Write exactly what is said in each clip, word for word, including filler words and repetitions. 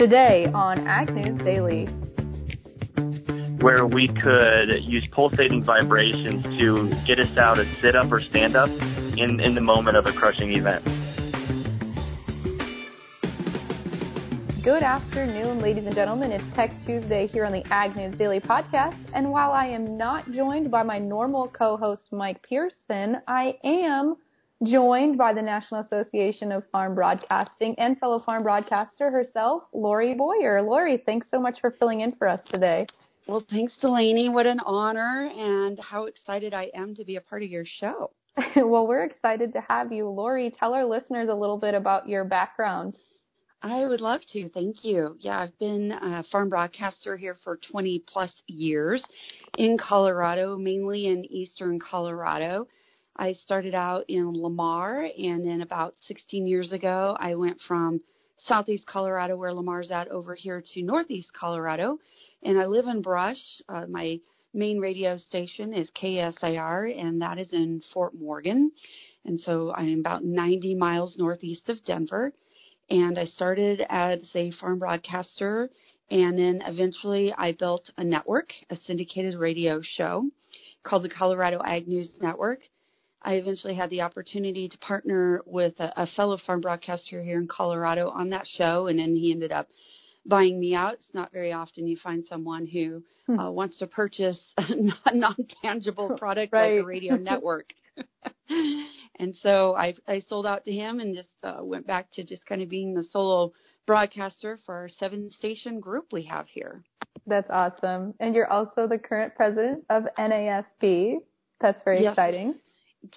Today on Ag News Daily, where we could use pulsating vibrations to get us out of sit-up or stand-up in, in the moment of a crushing event. Good afternoon, ladies and gentlemen. It's Tech Tuesday here on the Ag News Daily podcast. And while I am not joined by my normal co-host, Mike Pearson, I am joined by the National Association of Farm Broadcasting and fellow farm broadcaster herself, Lori Boyer. Lori, thanks so much for filling in for us today. Well, thanks, Delaney. What an honor, and how excited I am to be a part of your show. Well, we're excited to have you. Lori, tell our listeners a little bit about your background. I would love to. Thank you. Yeah, I've been a farm broadcaster here for twenty plus years in Colorado, mainly in eastern Colorado. I started out in Lamar, and then about sixteen years ago, I went from southeast Colorado, where Lamar's at, over here to northeast Colorado. And I live in Brush. Uh, my main radio station is K S I R, and that is in Fort Morgan. And so I'm about ninety miles northeast of Denver. And I started as a farm broadcaster, and then eventually I built a network, a syndicated radio show called the Colorado Ag News Network. I eventually had the opportunity to partner with a, a fellow farm broadcaster here in Colorado on that show, and then he ended up buying me out. It's not very often you find someone who hmm. uh, wants to purchase a non-tangible product right. like a radio network. And so I, I sold out to him and just uh, went back to just kind of being the solo broadcaster for our seven-station group we have here. That's awesome. And you're also the current president of N A F B. That's very yes. exciting.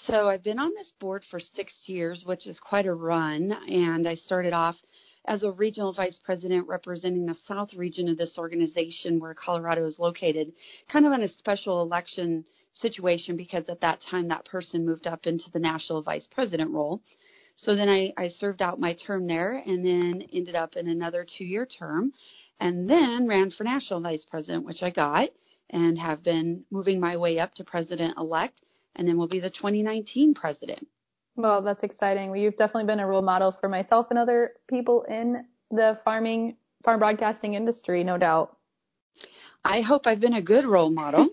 So I've been on this board for six years, which is quite a run, and I started off as a regional vice president representing the south region of this organization where Colorado is located, kind of in a special election situation because at that time that person moved up into the national vice president role. So then I, I served out my term there and then ended up in another two-year term and then ran for national vice president, which I got, and have been moving my way up to president-elect. And then we'll be the twenty nineteen president. Well, that's exciting. Well, you've definitely been a role model for myself and other people in the farming, farm broadcasting industry, no doubt. I hope I've been a good role model.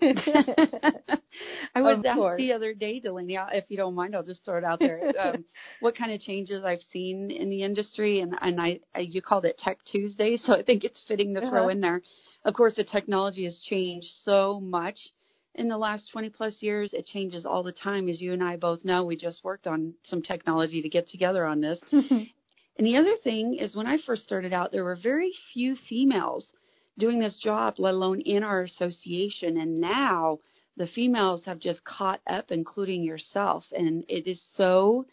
I was asked the other day, Delaney, if you don't mind, I'll just throw it out there, um, what kind of changes I've seen in the industry. And, and I, I, you called it Tech Tuesday, so I think it's fitting to throw uh-huh. in there. Of course, the technology has changed so much. In the last twenty plus years, it changes all the time. As you and I both know, we just worked on some technology to get together on this. And the other thing is when I first started out, there were very few females doing this job, let alone in our association. And now the females have just caught up, including yourself. And it is so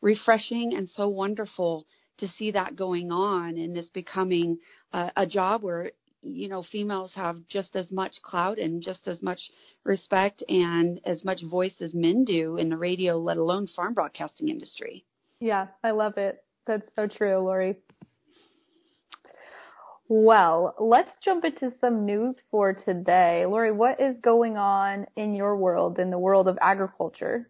refreshing and so wonderful to see that going on and this becoming a, a job where you know, females have just as much clout and just as much respect and as much voice as men do in the radio, let alone farm broadcasting industry. Yeah, I love it. That's so true, Lori. Well, let's jump into some news for today. Lori, what is going on in your world, in the world of agriculture?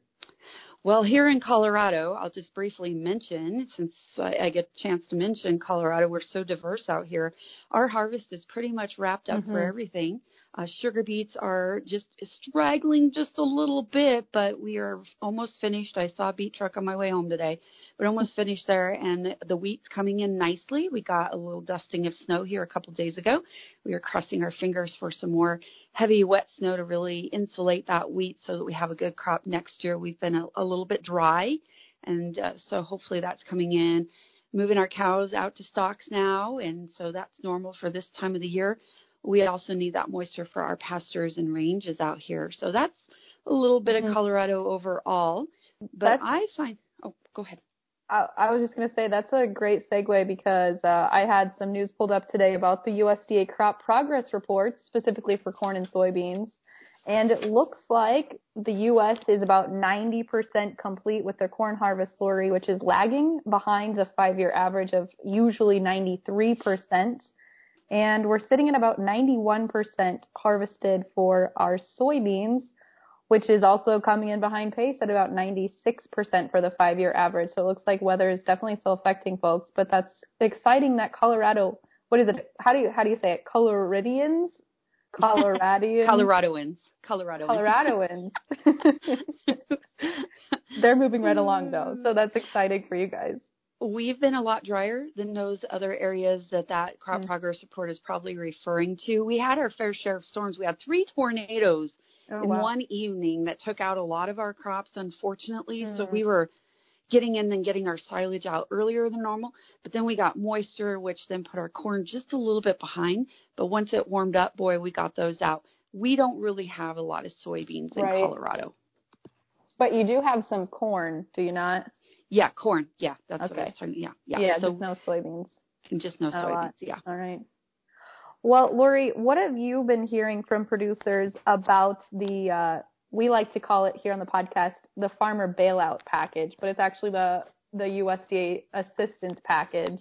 Well, here in Colorado, I'll just briefly mention, since I get a chance to mention Colorado, we're so diverse out here. Our harvest is pretty much wrapped up mm-hmm. for everything. Uh, sugar beets are just straggling just a little bit, but we are almost finished. I saw a beet truck on my way home today. We're almost finished there, and the wheat's coming in nicely. We got a little dusting of snow here a couple days ago. We are crossing our fingers for some more heavy, wet snow to really insulate that wheat so that we have a good crop next year. We've been a, a little bit dry, and uh, so hopefully that's coming in. Moving our cows out to stocks now, and so that's normal for this time of the year. We also need that moisture for our pastures and ranges out here. So that's a little bit mm-hmm. of Colorado overall. But that's, I find – oh, go ahead. I, I was just going to say that's a great segue because uh, I had some news pulled up today about the U S D A crop progress reports, specifically for corn and soybeans. And it looks like the U S is about ninety percent complete with their corn harvest, Lori, which is lagging behind the five-year average of usually ninety-three percent. And we're sitting at about ninety-one percent harvested for our soybeans, which is also coming in behind pace at about ninety-six percent for the five-year average. So it looks like weather is definitely still affecting folks, but that's exciting that Colorado what is it? How do you how do you say it? Coloridians, Coloradians, Coloradoans, Coloradoans. Coloradoans. They're moving right along though, so that's exciting for you guys. We've been a lot drier than those other areas that that crop mm-hmm. progress report is probably referring to. We had our fair share of storms. We had three tornadoes oh, in wow. one evening that took out a lot of our crops, unfortunately. Mm-hmm. So we were getting in and getting our silage out earlier than normal. But then we got moisture, which then put our corn just a little bit behind. But once it warmed up, boy, we got those out. We don't really have a lot of soybeans in right. Colorado. But you do have some corn, do you not? Yeah, corn. Yeah, that's okay. what I was talking about. Yeah, yeah. yeah so, just no soybeans. And just no Not soybeans, yeah. All right. Well, Lori, what have you been hearing from producers about the, uh, we like to call it here on the podcast, the farmer bailout package, but it's actually the, the U S D A assistance package?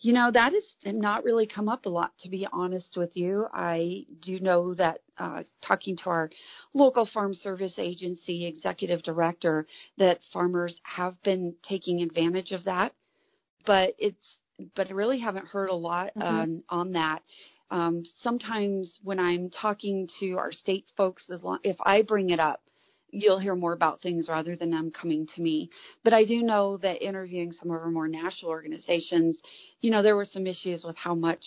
You know, that has not really come up a lot, to be honest with you. I do know that uh, talking to our local Farm Service Agency executive director, that farmers have been taking advantage of that, but it's but I really haven't heard a lot mm-hmm. on, on that. Um, sometimes when I'm talking to our state folks, as long, if I bring it up, you'll hear more about things rather than them coming to me. But I do know that interviewing some of our more national organizations, you know, there were some issues with how much,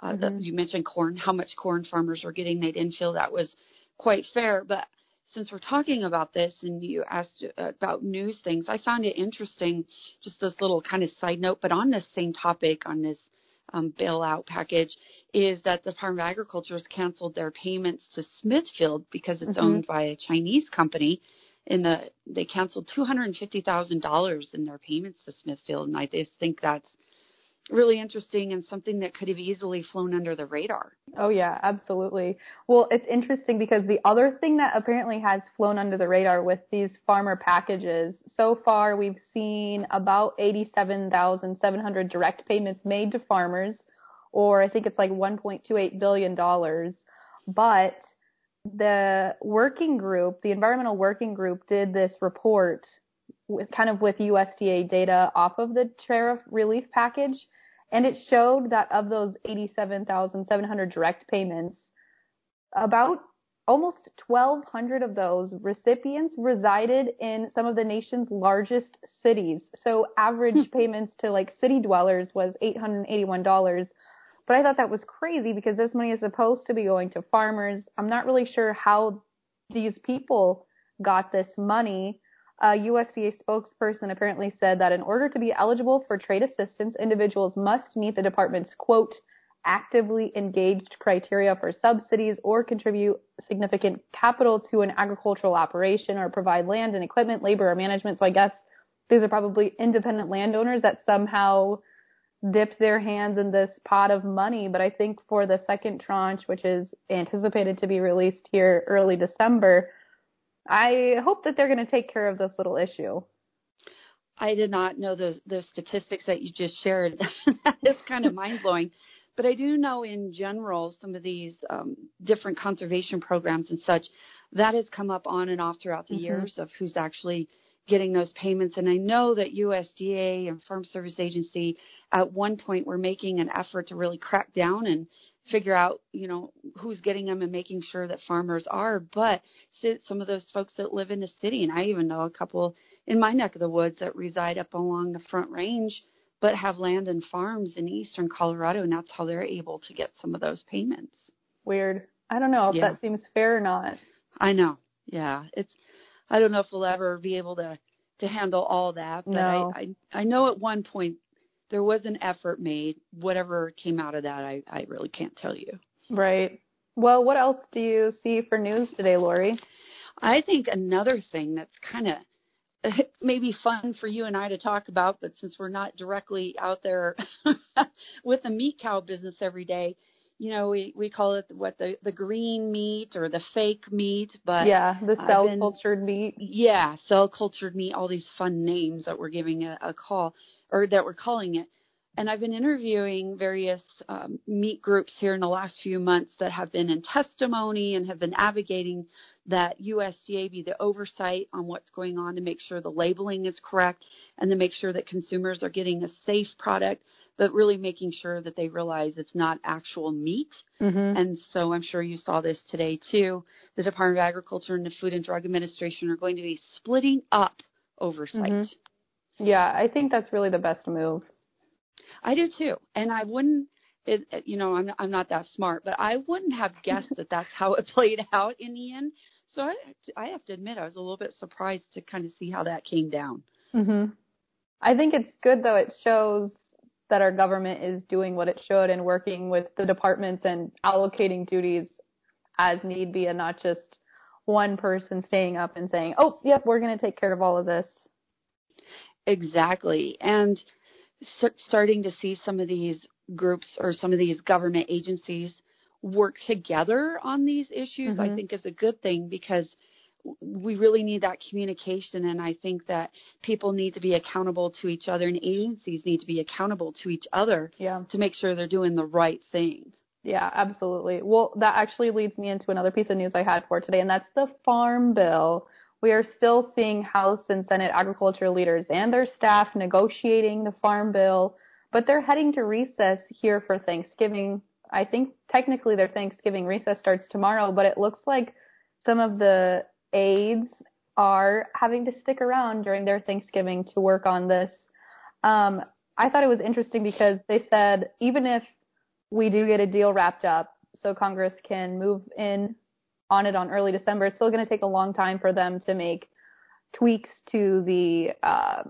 uh, mm-hmm. the, you mentioned corn, how much corn farmers were getting. They didn't feel that was quite fair. But since we're talking about this and you asked about news things, I found it interesting, just this little kind of side note, but on this same topic, on this um, bailout package, is that the Department of Agriculture has canceled their payments to Smithfield because it's mm-hmm. owned by a Chinese company. In the they canceled two hundred fifty thousand dollars in their payments to Smithfield, and I just think that's really interesting and something that could have easily flown under the radar. Oh, yeah, absolutely. Well, it's interesting because the other thing that apparently has flown under the radar with these farmer packages, so far we've seen about eighty-seven thousand seven hundred direct payments made to farmers, or I think it's like one point two eight billion dollars. But the working group, the Environmental Working Group, did this report with kind of with U S D A data off of the tariff relief package, and it showed that of those eighty-seven thousand seven hundred direct payments, about almost twelve hundred of those recipients resided in some of the nation's largest cities. So average payments to like city dwellers was eight hundred eighty-one dollars. But I thought that was crazy because this money is supposed to be going to farmers. I'm not really sure how these people got this money. A U S D A spokesperson apparently said that in order to be eligible for trade assistance, individuals must meet the department's, quote, actively engaged criteria for subsidies or contribute significant capital to an agricultural operation or provide land and equipment, labor or management. So I guess these are probably independent landowners that somehow dipped their hands in this pot of money. But I think for the second tranche, which is anticipated to be released here early December, I hope that they're going to take care of this little issue. I did not know those, those statistics that you just shared. That is kind of mind-blowing. But I do know in general some of these um, different conservation programs and such, that has come up on and off throughout the mm-hmm. years of who's actually getting those payments. And I know that U S D A and Farm Service Agency at one point were making an effort to really crack down and figure out, you know, who's getting them and making sure that farmers are. But some of those folks that live in the city, and I even know a couple in my neck of the woods that reside up along the Front Range but have land and farms in eastern Colorado, and that's how they're able to get some of those payments. Weird. I don't know if yeah. that seems fair or not. I know. Yeah. It's. I don't know if we'll ever be able to, to handle all that, but no. I, I, I know at one point there was an effort made. Whatever came out of that, I, I really can't tell you. Right. Well, what else do you see for news today, Lori? I think another thing that's kind of maybe fun for you and I to talk about, but since we're not directly out there with the meat cow business every day, you know, we, we call it what the, the green meat or the fake meat, but yeah, the cell been, cultured meat. Yeah. Cell cultured meat, all these fun names that we're giving a, a call or that we're calling it. And I've been interviewing various um, meat groups here in the last few months that have been in testimony and have been advocating that U S D A be the oversight on what's going on to make sure the labeling is correct and to make sure that consumers are getting a safe product, but really making sure that they realize it's not actual meat. Mm-hmm. And so I'm sure you saw this today, too. The Department of Agriculture and the Food and Drug Administration are going to be splitting up oversight. Mm-hmm. Yeah, I think that's really the best move. I do too, and I wouldn't, it, you know, I'm I'm not that smart, but I wouldn't have guessed that that's how it played out in the end. So I, I have to admit, I was a little bit surprised to kind of see how that came down. Mm-hmm. I think it's good though; it shows that our government is doing what it should and working with the departments and allocating duties as need be, and not just one person staying up and saying, "Oh, yep, we're going to take care of all of this." Exactly, and starting to see some of these groups or some of these government agencies work together on these issues, mm-hmm. I think is a good thing, because we really need that communication. And I think that people need to be accountable to each other, and agencies need to be accountable to each other yeah. to make sure they're doing the right thing. Yeah, absolutely. Well, that actually leads me into another piece of news I had for today, and that's the Farm Bill. We are still seeing House and Senate agriculture leaders and their staff negotiating the Farm Bill, but they're heading to recess here for Thanksgiving. I think technically their Thanksgiving recess starts tomorrow, but it looks like some of the aides are having to stick around during their Thanksgiving to work on this. Um, I thought it was interesting because they said even if we do get a deal wrapped up so Congress can move in on it on early December, it's still going to take a long time for them to make tweaks to the uh,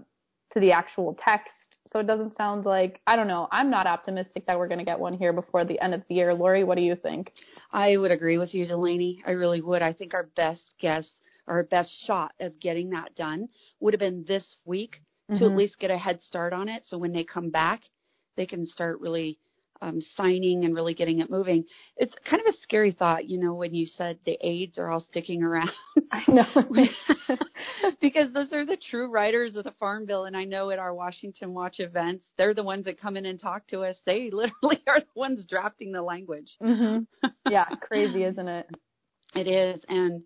to the actual text. So it doesn't sound like, I don't know, I'm not optimistic that we're going to get one here before the end of the year. Lori, what do you think? I would agree with you, Delaney. I really would. I think our best guess, our best shot of getting that done would have been this week mm-hmm. to at least get a head start on it. So when they come back, they can start really Um, signing and really getting it moving. It's kind of a scary thought, you know, when you said the aides are all sticking around. I know. Because those are the true writers of the Farm Bill. And I know at our Washington Watch events, they're the ones that come in and talk to us. They literally are the ones drafting the language. Mm-hmm. Yeah, crazy, isn't it? It is. And,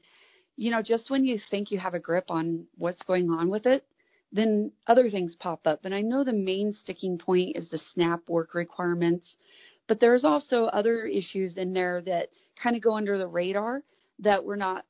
you know, just when you think you have a grip on what's going on with it, then other things pop up. And I know the main sticking point is the SNAP work requirements, but there's also other issues in there that kind of go under the radar that we're not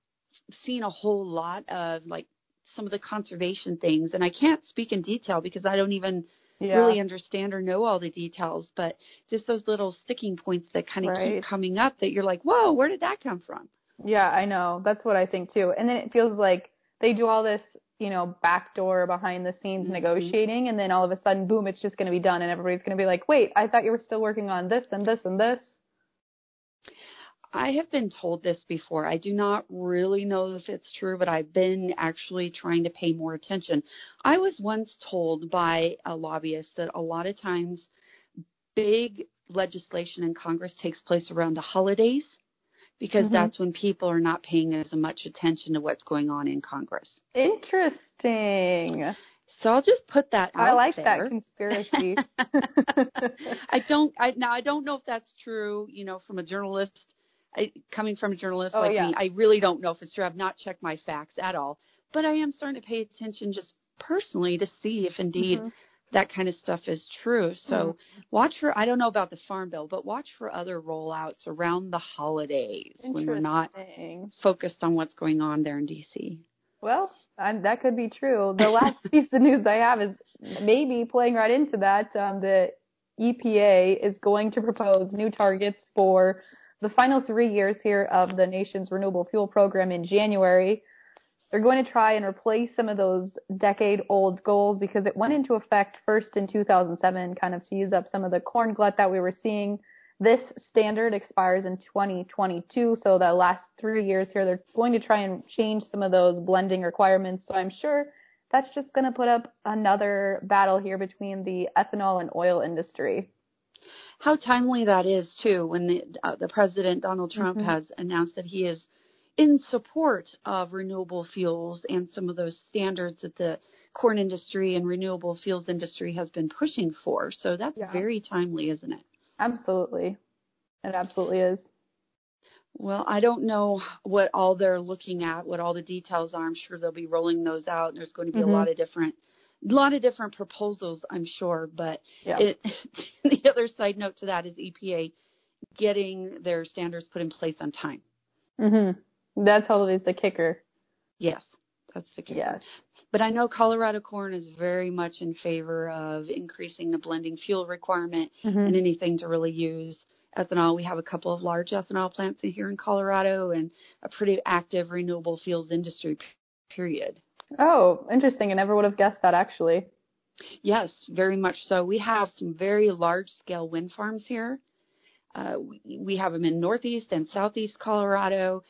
seeing a whole lot of, like some of the conservation things. And I can't speak in detail because I don't even yeah. really understand or know all the details, but just those little sticking points that kind of right. keep coming up that you're like, whoa, where did that come from? Yeah, I know. That's what I think too. And then it feels like they do all this, you know, backdoor behind the scenes mm-hmm. negotiating, and then all of a sudden, boom, it's just going to be done. And everybody's going to be like, wait, I thought you were still working on this and this and this. I have been told this before. I do not really know if it's true, but I've been actually trying to pay more attention. I was once told by a lobbyist that a lot of times big legislation in Congress takes place around the holidays, because mm-hmm. that's when people are not paying as much attention to what's going on in Congress. Interesting. So I'll just put that out there. I like that conspiracy. I don't, I, now I don't know if that's true, you know, from a journalist, I, coming from a journalist oh, like yeah. me, I really don't know if it's true. I've not checked my facts at all, but I am starting to pay attention just personally to see if indeed mm-hmm. that kind of stuff is true. So mm-hmm. watch for, I don't know about the Farm Bill, but watch for other rollouts around the holidays when we're not focused on what's going on there in D C. Well, I'm, that could be true. The last piece of news I have is maybe playing right into that. Um, the E P A is going to propose new targets for the final three years here of the nation's renewable fuel program in January. They're going to try and replace some of those decade-old goals because it went into effect first in two thousand seven, kind of to use up some of the corn glut that we were seeing. This standard expires in twenty twenty-two, so the last three years here, they're going to try and change some of those blending requirements. So I'm sure that's just going to put up another battle here between the ethanol and oil industry. How timely that is, too, when the, uh, the President, Donald Trump, mm-hmm. has announced that he is in support of renewable fuels and some of those standards that the corn industry and renewable fuels industry has been pushing for. So that's yeah. very timely, isn't it? Absolutely. It absolutely is. Well, I don't know what all they're looking at, what all the details are. I'm sure they'll be rolling those out, and there's going to be mm-hmm. a lot of different a lot of different proposals, I'm sure. But yeah. it, the other side note to that is E P A getting their standards put in place on time. Mm-hmm. That's always the kicker. Yes, that's the kicker. Yes. But I know Colorado Corn is very much in favor of increasing the blending fuel requirement mm-hmm. and anything to really use ethanol. We have a couple of large ethanol plants here in Colorado and a pretty active renewable fuels industry period. Oh, interesting. I never would have guessed that, actually. Yes, very much so. We have some very large-scale wind farms here. Uh, we, we have them in northeast and southeast Colorado,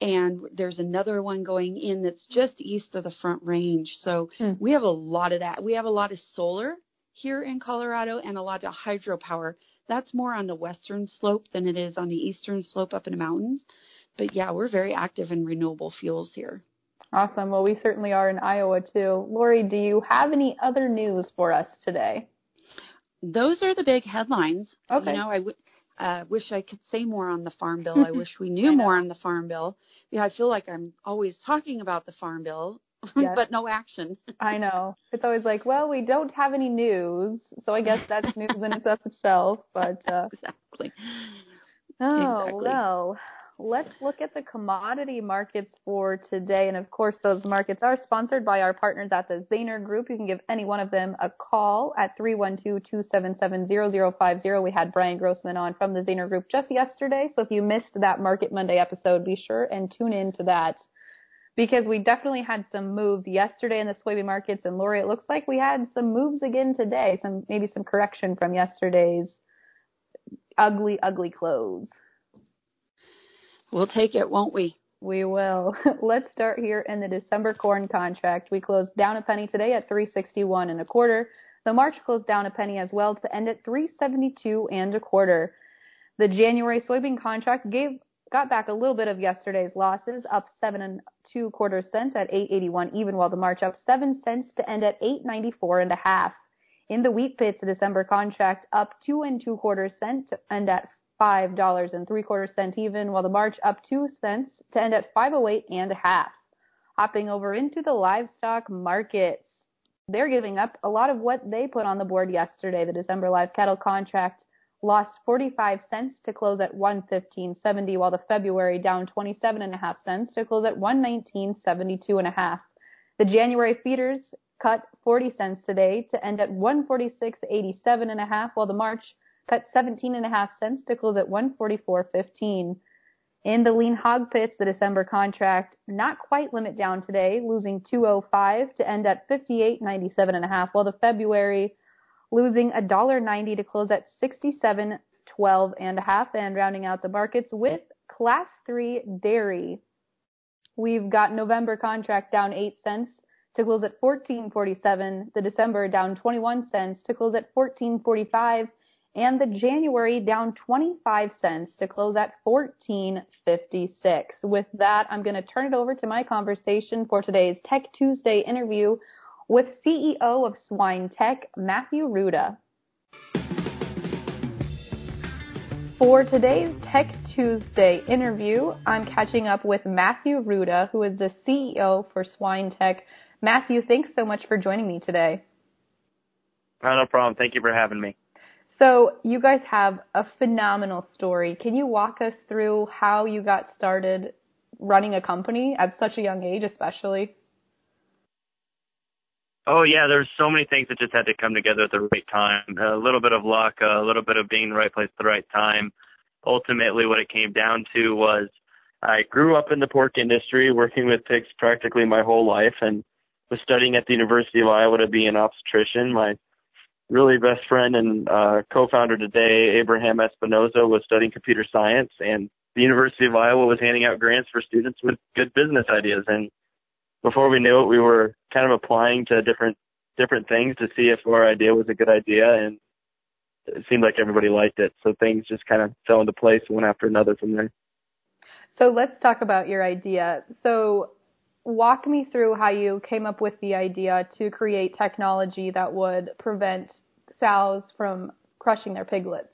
and there's another one going in that's just east of the Front Range. So hmm. we have a lot of that. We have a lot of solar here in Colorado and a lot of hydropower. That's more on the western slope than it is on the eastern slope up in the mountains. But, yeah, we're very active in renewable fuels here. Awesome. Well, we certainly are in Iowa, too. Lori, do you have any other news for us today? Those are the big headlines. Okay. You know, I w- uh, wish I could say more on the Farm Bill. I wish we knew more on the Farm Bill. Yeah, I feel like I'm always talking about the Farm Bill. Yes. But no action. I know. It's always like, well, we don't have any news, so I guess that's news in itself itself. But uh, exactly. Oh exactly. Well, let's look at the commodity markets for today, and of course, those markets are sponsored by our partners at the Zaner Group. You can give any one of them a call at three one two, two seven seven, zero zero five zero. We had Brian Grossman on from the Zaner Group just yesterday, so if you missed that Market Monday episode, be sure and tune in to that. Because we definitely had some moves yesterday in the soybean markets. And, Lori, it looks like we had some moves again today, some maybe some correction from yesterday's ugly, ugly close. We'll take it, won't we? We will. Let's start here in the December corn contract. We closed down a penny today at three sixty-one and a quarter. The March closed down a penny as well to end at three seventy-two and a quarter. The January soybean contract gave got back a little bit of yesterday's losses, up seven and two quarter cents at eight eighty-one even, while the March up seven cents to end at eight ninety-four and a half. In the wheat pits, the December contract up two and two quarter cents to end at five dollars and three quarter cents even, while the March up two cents to end at five oh eight and a half. Hopping over into the livestock markets, they're giving up a lot of what they put on the board yesterday. The December live cattle contract lost forty-five cents to close at one fifteen seventy, while the February down twenty-seven and a half cents to close at one nineteen seventy-two and a half. The January feeders cut forty cents today to end at one forty-six eighty-seven and a half, while the March cut seventeen and a half cents to close at one forty-four fifteen. In the lean hog pits, the December contract not quite limit down today, losing two oh five to end at fifty-eight ninety-seven and a half, while the February losing one ninety to close at sixty-seven twelve and a half, and rounding out the markets with Class three dairy. We've got November contract down eight cents to close at fourteen forty-seven, the December down twenty-one cents to close at fourteen forty-five, and the January down twenty-five cents to close at fourteen fifty-six. With that, I'm going to turn it over to my conversation for today's Tech Tuesday interview with C E O of Swine Tech, Matthew Rooda. For today's Tech Tuesday interview, I'm catching up with Matthew Rooda, who is the C E O for Swine Tech. Matthew, thanks so much for joining me today. Oh, no problem. Thank you for having me. So you guys have a phenomenal story. Can you walk us through how you got started running a company at such a young age, especially? Oh, yeah, there's so many things that just had to come together at the right time. A little bit of luck, a little bit of being in the right place at the right time. Ultimately, what it came down to was I grew up in the pork industry, working with pigs practically my whole life, and was studying at the University of Iowa to be an obstetrician. My really best friend and uh, co-founder today, Abraham Espinoza, was studying computer science, and the University of Iowa was handing out grants for students with good business ideas. And before we knew it, we were kind of applying to different different things to see if our idea was a good idea, and it seemed like everybody liked it. So things just kind of fell into place one after another from there. So let's talk about your idea. So walk me through how you came up with the idea to create technology that would prevent sows from crushing their piglets.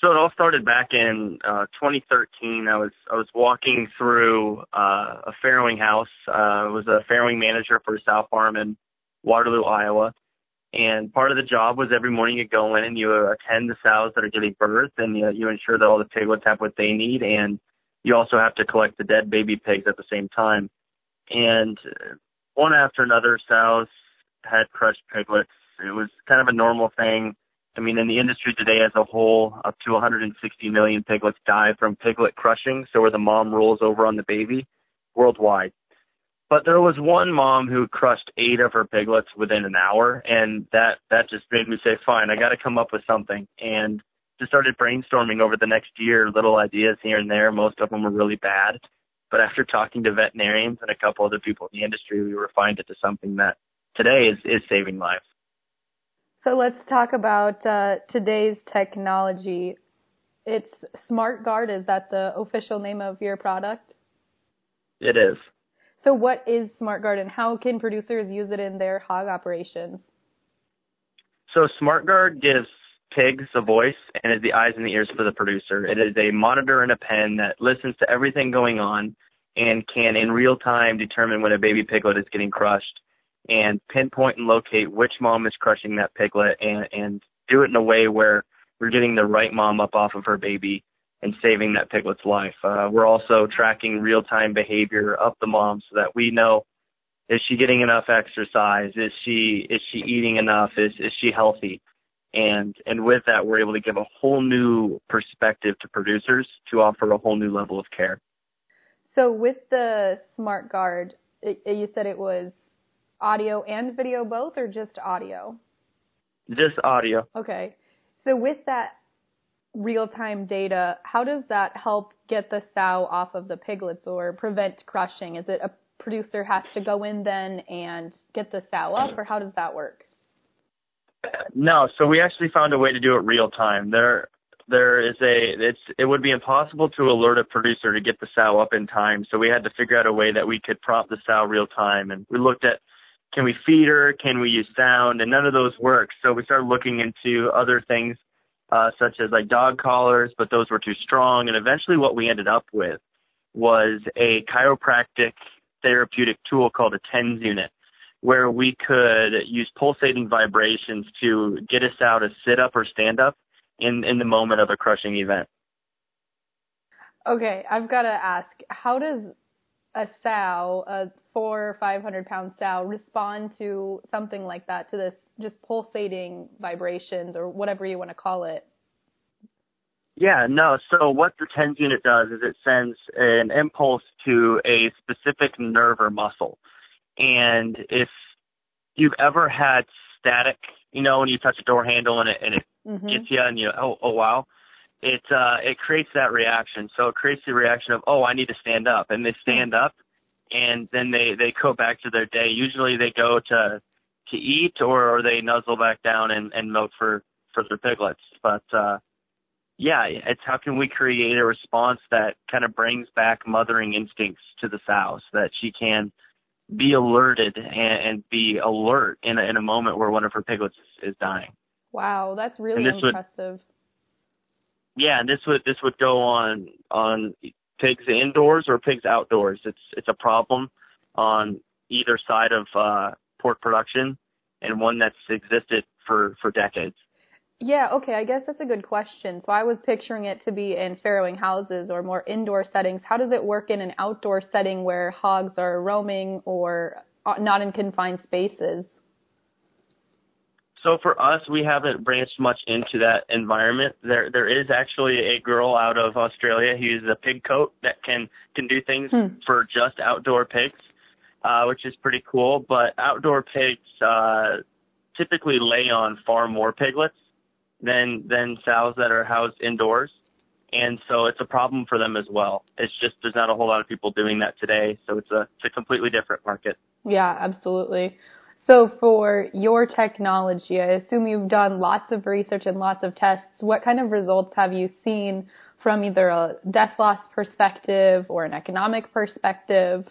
So it all started back in uh, twenty thirteen. I was I was walking through uh, a farrowing house. Uh, I was a farrowing manager for a sow farm in Waterloo, Iowa. And part of the job was every morning you go in and you attend the sows that are giving birth, and you, you ensure that all the piglets have what they need, and you also have to collect the dead baby pigs at the same time. And one after another, sows had crushed piglets. It was kind of a normal thing. I mean, in the industry today as a whole, up to one hundred sixty million piglets die from piglet crushing, so where the mom rolls over on the baby, worldwide. But there was one mom who crushed eight of her piglets within an hour, and that, that just made me say, fine, I got to come up with something. And just started brainstorming over the next year, little ideas here and there. Most of them were really bad. But after talking to veterinarians and a couple other people in the industry, we refined it to something that today is, is saving lives. So let's talk about uh, today's technology. It's SmartGuard. Is that the official name of your product? It is. So what is SmartGuard, and how can producers use it in their hog operations? So SmartGuard gives pigs a voice and is the eyes and the ears for the producer. It is a monitor and a pen that listens to everything going on and can in real time determine when a baby piglet is getting crushed and pinpoint and locate which mom is crushing that piglet, and, and do it in a way where we're getting the right mom up off of her baby and saving that piglet's life. Uh, we're also tracking real-time behavior of the mom so that we know, is she getting enough exercise? Is she is she eating enough? Is is she healthy? And and with that, we're able to give a whole new perspective to producers to offer a whole new level of care. So with the SmartGuard, it, you said it was audio and video both, or just audio? Just audio. Okay. So with that real-time data, how does that help get the sow off of the piglets or prevent crushing? Is it a producer has to go in then and get the sow up, or how does that work? No, so we actually found a way to do it real-time. There, there is a it's it would be impossible to alert a producer to get the sow up in time, so we had to figure out a way that we could prompt the sow real-time, and we looked at, can we feed her, can we use sound, and none of those worked, so we started looking into other things, Uh, such as like dog collars, but those were too strong. And eventually what we ended up with was a chiropractic therapeutic tool called a TENS unit, where we could use pulsating vibrations to get us out to sit up or stand up in, in the moment of a crushing event. Okay, I've got to ask, how does a sow, a four or five hundred pound sow, respond to something like that, to this just pulsating vibrations or whatever you want to call it? Yeah, no. So what the TENS unit does is it sends an impulse to a specific nerve or muscle. And if you've ever had static, you know, when you touch a door handle and it, and it mm-hmm. gets you and you, oh, oh wow, it, uh, it creates that reaction. So it creates the reaction of, oh, I need to stand up. And they stand up, and then they, they go back to their day. Usually they go to to eat, or, or they nuzzle back down and, and milk for, for their piglets. But, uh, yeah, it's how can we create a response that kind of brings back mothering instincts to the sow so that she can be alerted and, and be alert in a, in a moment where one of her piglets is, is dying. Wow, that's really impressive. Would, yeah, and this would, this would go on, on pigs indoors or pigs outdoors. It's, it's a problem on either side of, uh, pork production, and one that's existed for, for decades. Yeah, okay, I guess that's a good question. So I was picturing it to be in farrowing houses or more indoor settings. How does it work in an outdoor setting where hogs are roaming or not in confined spaces? So for us, we haven't branched much into that environment. There, there is actually a girl out of Australia who uses a pig coat that can, can do things hmm. for just outdoor pigs. Uh, which is pretty cool, but outdoor pigs uh, typically lay on far more piglets than than sows that are housed indoors, and so it's a problem for them as well. It's just there's not a whole lot of people doing that today, so it's a it's a completely different market. Yeah, absolutely. So for your technology, I assume you've done lots of research and lots of tests. What kind of results have you seen from either a death loss perspective or an economic perspective?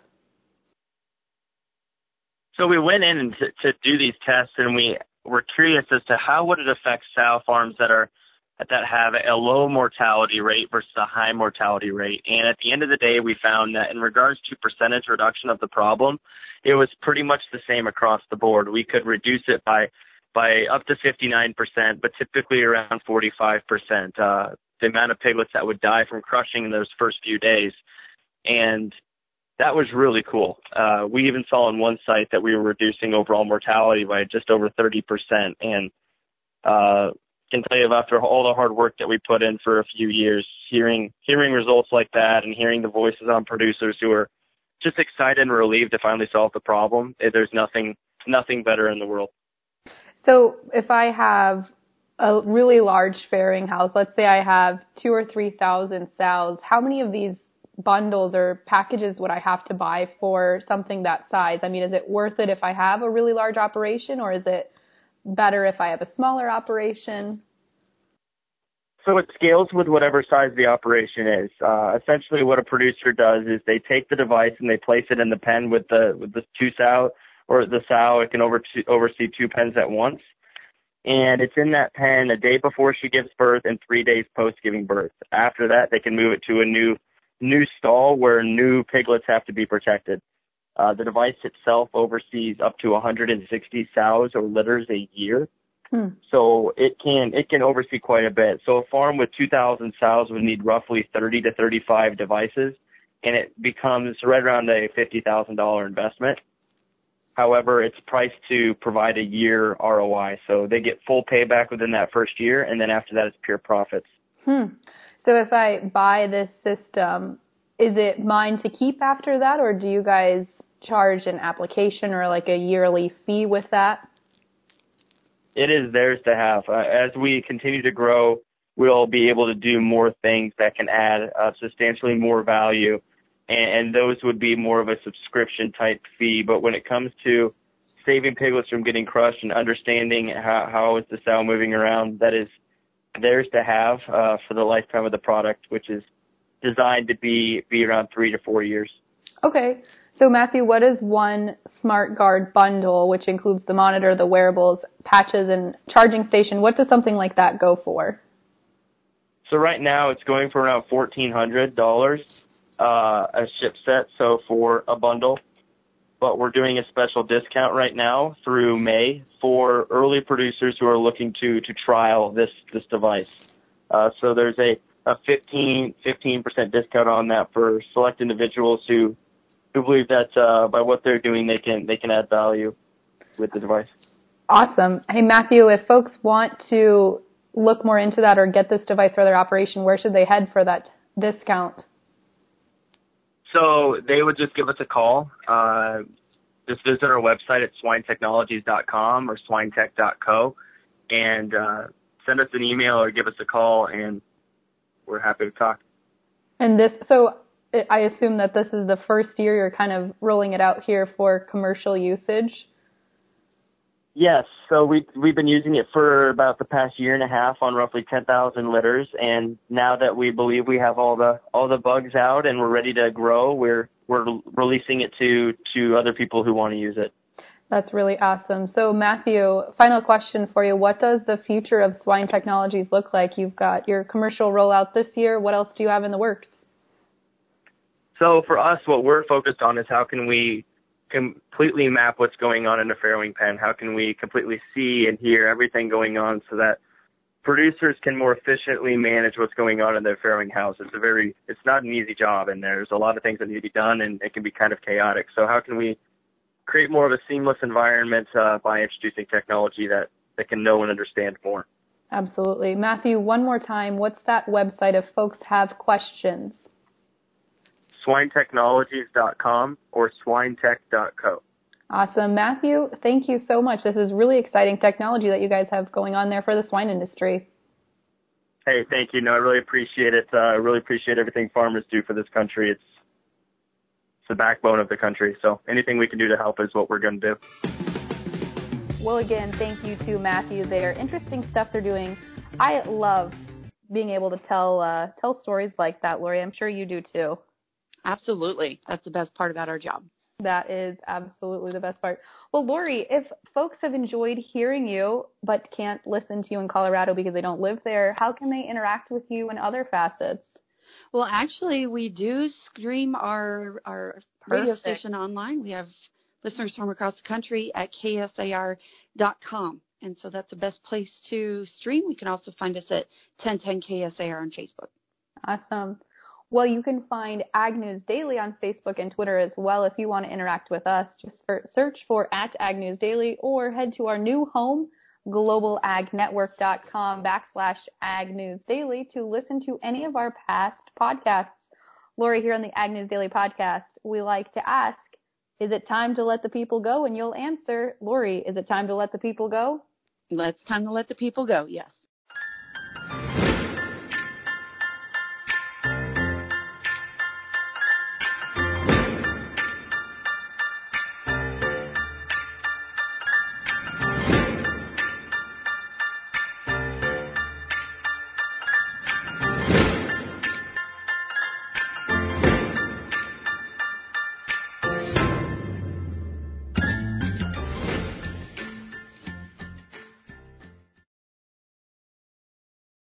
So we went in to, to do these tests, and we were curious as to how would it affect sow farms that are that have a low mortality rate versus a high mortality rate. And at the end of the day, we found that in regards to percentage reduction of the problem, it was pretty much the same across the board. We could reduce it by by up to fifty-nine percent, but typically around forty-five percent, uh, the amount of piglets that would die from crushing in those first few days. And that was really cool. Uh, we even saw on one site that we were reducing overall mortality by just over thirty percent. And uh, can tell you, about after all the hard work that we put in for a few years, hearing hearing results like that and hearing the voices on producers who are just excited and relieved to finally solve the problem, there's nothing nothing better in the world. So if I have a really large fairing house, let's say I have two or three thousand sows, how many of these bundles or packages would I have to buy for something that size? I mean, is it worth it if I have a really large operation, or is it better if I have a smaller operation? So it scales with whatever size the operation is. Uh, essentially what a producer does is they take the device and they place it in the pen with the with the two sow, or the sow, it can over, oversee two pens at once. And it's in that pen a day before she gives birth and three days post giving birth. After that, they can move it to a new new stall where new piglets have to be protected. Uh, the device itself oversees up to one hundred sixty sows or litters a year. Hmm. So it can it can oversee quite a bit. So a farm with two thousand sows would need roughly thirty to thirty-five devices, and it becomes right around a fifty thousand dollars investment. However, it's priced to provide a year R O I. So they get full payback within that first year, and then after that it's pure profits. Hmm. So if I buy this system, is it mine to keep after that, or do you guys charge an application or like a yearly fee with that? It is theirs to have. Uh, as we continue to grow, we'll be able to do more things that can add uh, substantially more value. And those would be more of a subscription type fee. But when it comes to saving piglets from getting crushed and understanding how, how is the sow moving around, that is theirs to have uh, for the lifetime of the product, which is designed to be, be around three to four years. Okay. So, Matthew, what is one SmartGuard bundle, which includes the monitor, the wearables, patches, and charging station? What does something like that go for? So right now it's going for around fourteen hundred dollars. Uh, a ship set, so for a bundle, but we're doing a special discount right now through May for early producers who are looking to, to trial this, this device. Uh, so there's a, a fifteen percent discount on that for select individuals who, who believe that, uh, by what they're doing, they can, they can add value with the device. Awesome. Hey, Matthew, if folks want to look more into that or get this device for their operation, where should they head for that discount? So they would just give us a call. Uh, just visit our website at swine technologies dot com or swine tech dot co, and uh, send us an email or give us a call, and we're happy to talk. And this, so I assume that this is the first year you're kind of rolling it out here for commercial usage? Yes. So we, we've been using it for about the past year and a half on roughly ten thousand litters. And now that we believe we have all the, all the bugs out and we're ready to grow, we're, we're releasing it to, to other people who want to use it. That's really awesome. So Matthew, final question for you. What does the future of Swine Technologies look like? You've got your commercial rollout this year. What else do you have in the works? So for us, what we're focused on is how can we completely map what's going on in a farrowing pen. How can we completely see and hear everything going on so that producers can more efficiently manage what's going on in their farrowing house? It's a very, it's not an easy job, and there's a lot of things that need to be done, and it can be kind of chaotic. So how can we create more of a seamless environment uh, by introducing technology that, that can know and understand more? Absolutely. Matthew, one more time, what's that website if folks have questions? swine technologies dot com or swine tech dot co. Awesome. Matthew, thank you so much. This is really exciting technology that you guys have going on there for the swine industry. Hey, thank you. No, I really appreciate it. Uh, I really appreciate everything farmers do for this country. It's, it's the backbone of the country. So anything we can do to help is what we're going to do. Well, again, thank you to Matthew there. Interesting stuff they're doing. I love being able to tell uh, tell stories like that, Lori. I'm sure you do too. Absolutely. That's the best part about our job. That is absolutely the best part. Well, Lori, if folks have enjoyed hearing you but can't listen to you in Colorado because they don't live there, how can they interact with you in other facets? Well, actually, we do stream our, our radio station online. We have listeners from across the country at K S A R dot com. And so that's the best place to stream. We can also find us at ten ten K S A R on Facebook. Awesome. Well, you can find Ag News Daily on Facebook and Twitter as well. If you want to interact with us, just search for at Ag News Daily or head to our new home, globalagnetwork.com backslash Ag News Daily to listen to any of our past podcasts. Lori, here on the Ag News Daily podcast, we like to ask, is it time to let the people go? And you'll answer, Lori, is it time to let the people go? It's time to let the people go, yes.